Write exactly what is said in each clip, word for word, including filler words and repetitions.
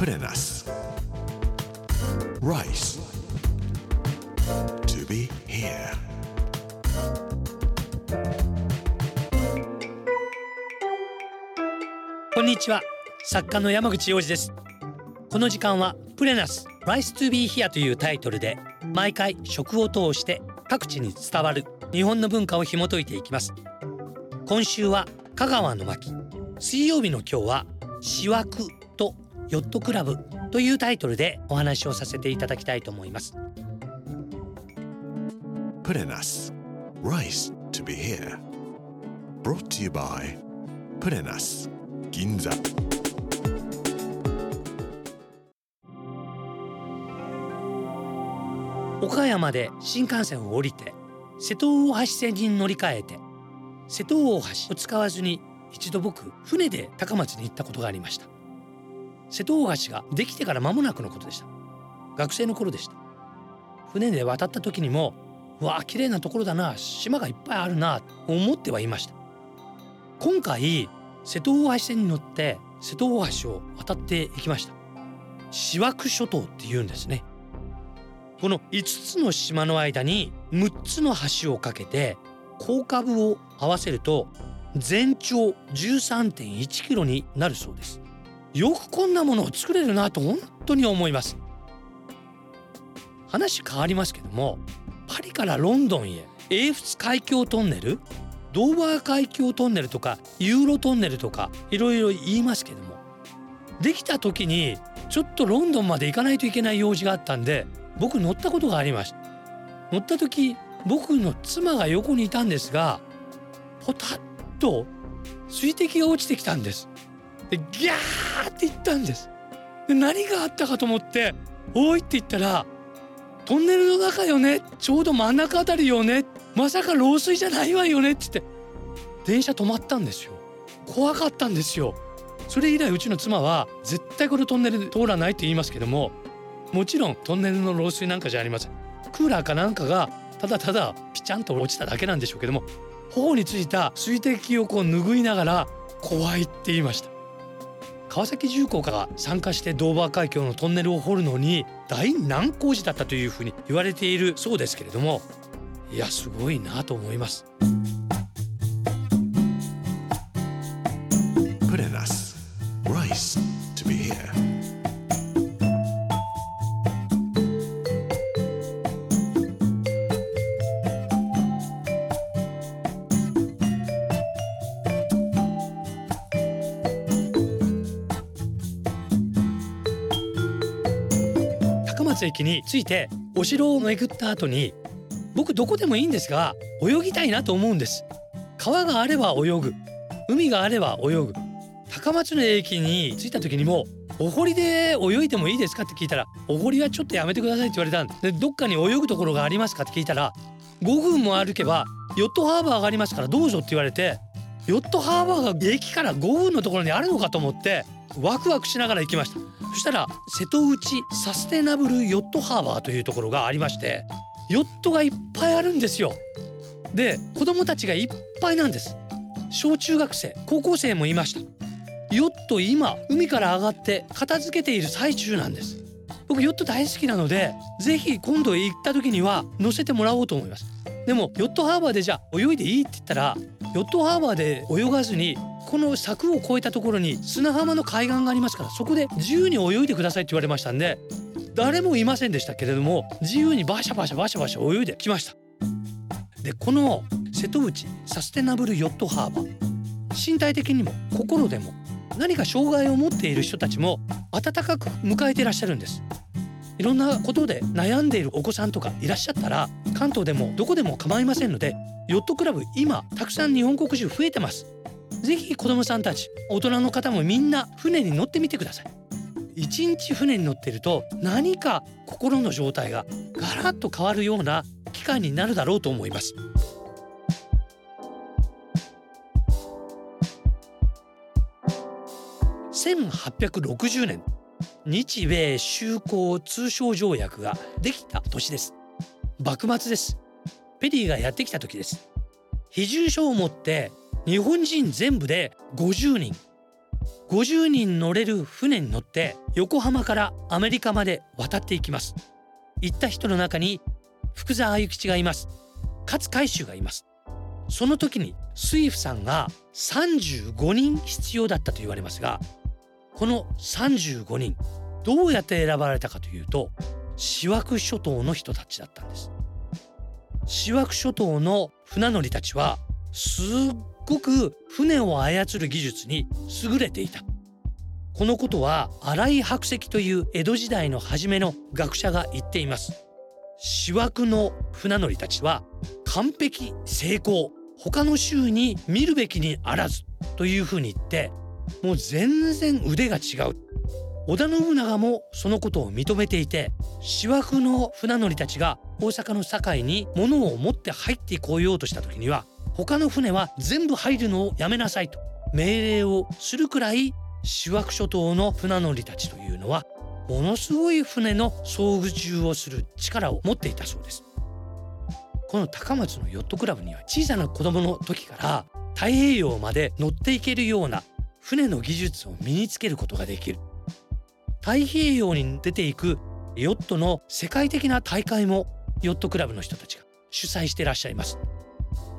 Puranas Rice To be here こんにちは、作家の山口洋二です。この時間はプレナス Rice to be here というタイトルで、毎回食を通して各地に伝わる日本の文化を紐解いていきます。今週は香川の巻、水曜日の今日はしわくとヨットクラブというタイトルでお話をさせていただきたいと思います。プレナス Rice to be here Brought to you by プレナス銀座。岡山で新幹線を降りて瀬戸大橋線に乗り換えて、瀬戸大橋を使わずに一度僕船で高松に行ったことがありました。瀬戸大橋ができてから間もなくのことでした。学生の頃でした。船で渡った時にも、うわあ綺麗なところだな、島がいっぱいあるなと思ってはいました。今回瀬戸大橋線に乗って瀬戸大橋を渡っていきました。しわく諸島っていうんですね。このいつつの島の間にむっつの橋をかけて、高架部を合わせると全長 じゅうさんてんいち キロになるそうです。よくこんなものを作れるなと本当に思います。話変わりますけども、パリからロンドンへ英仏海峡トンネル、ドーバー海峡トンネルとかユーロトンネルとかいろいろ言いますけども、できた時にちょっとロンドンまで行かないといけない用事があったんで、僕乗ったことがありました。乗った時僕の妻が横にいたんですが、ポタッと水滴が落ちてきたんです。でギャーって言ったんです。で何があったかと思って「おい」って言ったら「トンネルの中よね、ちょうど真ん中あたりよね、まさか漏水じゃないわよね」って言って電車止まったんですよ。怖かったんですよ。それ以来うちの妻は絶対これトンネル通らないって言いますけども、もちろんトンネルの漏水なんかじゃありません。クーラーかなんかがただただピチャンと落ちただけなんでしょうけども、頬についた水滴をこう拭いながら怖いって言いました。川崎重工が参加してドーバー海峡のトンネルを掘るのに大難工事だったというふうに言われているそうですけれども、いやすごいなと思います。プレナス Rice to be here。 高松駅に着いてお城を巡った後に、僕どこでもいいんですが泳ぎたいなと思うんです。川があれば泳ぐ、海があれば泳ぐ。高松の駅に着いた時にも、お堀で泳いでもいいですかって聞いたら、お堀はちょっとやめてくださいって言われたんで、どっかに泳ぐところがありますかって聞いたら、ごふんも歩けばヨットハーバーがありますからどうぞって言われて、ヨットハーバーが駅からごふんのところにあるのかと思ってワクワクしながら行きました。そしたら瀬戸内サステナブルヨットハーバーというところがありまして、ヨットがいっぱいあるんですよ。で、子供たちがいっぱいなんです。小中学生、高校生もいました。ヨット今海から上がって片付けている最中なんです。僕ヨット大好きなので、ぜひ今度行った時には乗せてもらおうと思います。でもヨットハーバーでじゃあ泳いでいいって言ったら、ヨットハーバーで泳がずにこの柵を越えたところに砂浜の海岸がありますから、そこで自由に泳いでくださいって言われましたんで、誰もいませんでしたけれども自由にバシャバシャバシャバシャ泳いできました。で、この瀬戸内サステナブルヨットハーバー、身体的にも心でも何か障害を持っている人たちも温かく迎えていらっしゃるんです。いろんなことで悩んでいるお子さんとかいらっしゃったら、関東でもどこでも構いませんので、ヨットクラブ今たくさん日本国中増えてます。ぜひ子どもさんたち、大人の方もみんな船に乗ってみてください。一日船に乗っていると何か心の状態がガラッと変わるような期間になるだろうと思います。せんはっぴゃくろくじゅうねん、日米修好通商条約ができた年です。幕末です。ペリーがやってきた時です。批准書を持って日本人全部でごじゅうにん、ごじゅうにん乗れる船に乗って横浜からアメリカまで渡っていきます。行った人の中に福沢諭吉がいます。勝海舟がいます。その時に水夫さんがさんじゅうごにん必要だったと言われますが、このさんじゅうごにんどうやって選ばれたかというと、塩涌諸島の人たちだったんです。塩涌諸島の船乗りたちはすっごく船を操る技術に優れていた。このことは新井白石という江戸時代の初めの学者が言っています。塩涌の船乗りたちは完璧成功、他の州に見るべきにあらずというふうに言って、もう全然腕が違う。織田信長もそのことを認めていて、塩涌の船乗りたちが大阪の堺に物を持って入ってこようとした時には、他の船は全部入るのをやめなさいと命令をするくらい、塩涌諸島の船乗りたちというのはものすごい船の操縦をする力を持っていたそうです。この高松のヨットクラブには、小さな子供の時から太平洋まで乗っていけるような船の技術を身につけることができる。太平洋に出ていくヨットの世界的な大会もヨットクラブの人たちが主催していらっしゃいます。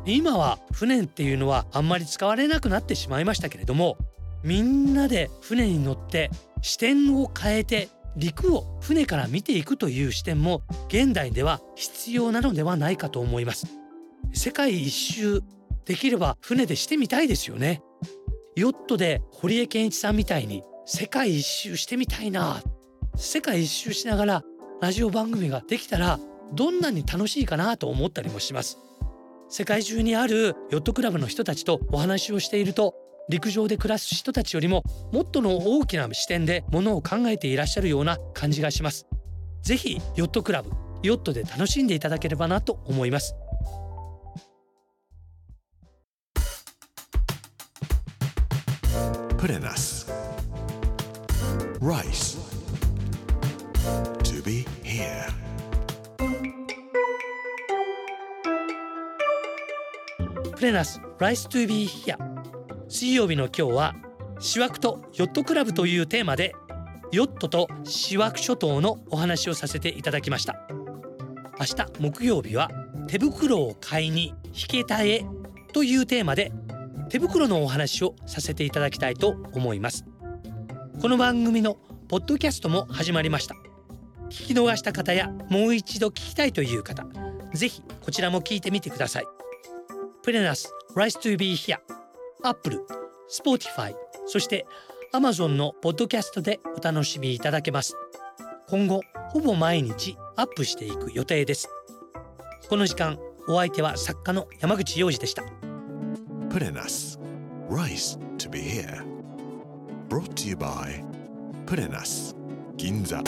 今は船っていうのはあんまり使われなくなってしまいましたけれども、みんなで船に乗って視点を変えて陸を船から見ていくという視点も現代では必要なのではないかと思います。世界一周できれば船でしてみたいですよね。ヨットで堀江謙一さんみたいに世界一周してみたいな。世界一周しながらラジオ番組ができたらどんなに楽しいかなと思ったりもします。世界中にあるヨットクラブの人たちとお話をしていると、陸上で暮らす人たちよりももっとの大きな視点でものを考えていらっしゃるような感じがします。ぜひヨットクラブ、ヨットで楽しんでいただければなと思います。プレナス Rice to be here。 プレナス Rice to be here。水曜日の今日は、塩涌とヨットクラブというテーマでヨットと塩涌諸島のお話をさせていただきました。明日木曜日は、手袋を買いに引田へというテーマで手袋のお話をさせていただきたいと思います。この番組のポッドキャストも始まりました。聞き逃した方やもう一度聞きたいという方、ぜひこちらも聞いてみてください。プレナス Rice to be here、アップル、スポーティファイ、そしてアマゾンのポッドキャストでお楽しみいただけます。今後ほぼ毎日アップしていく予定です。この時間、お相手は作家の山口洋二でした。プレナス Rice to be here。 Brought to you by プレナス銀座。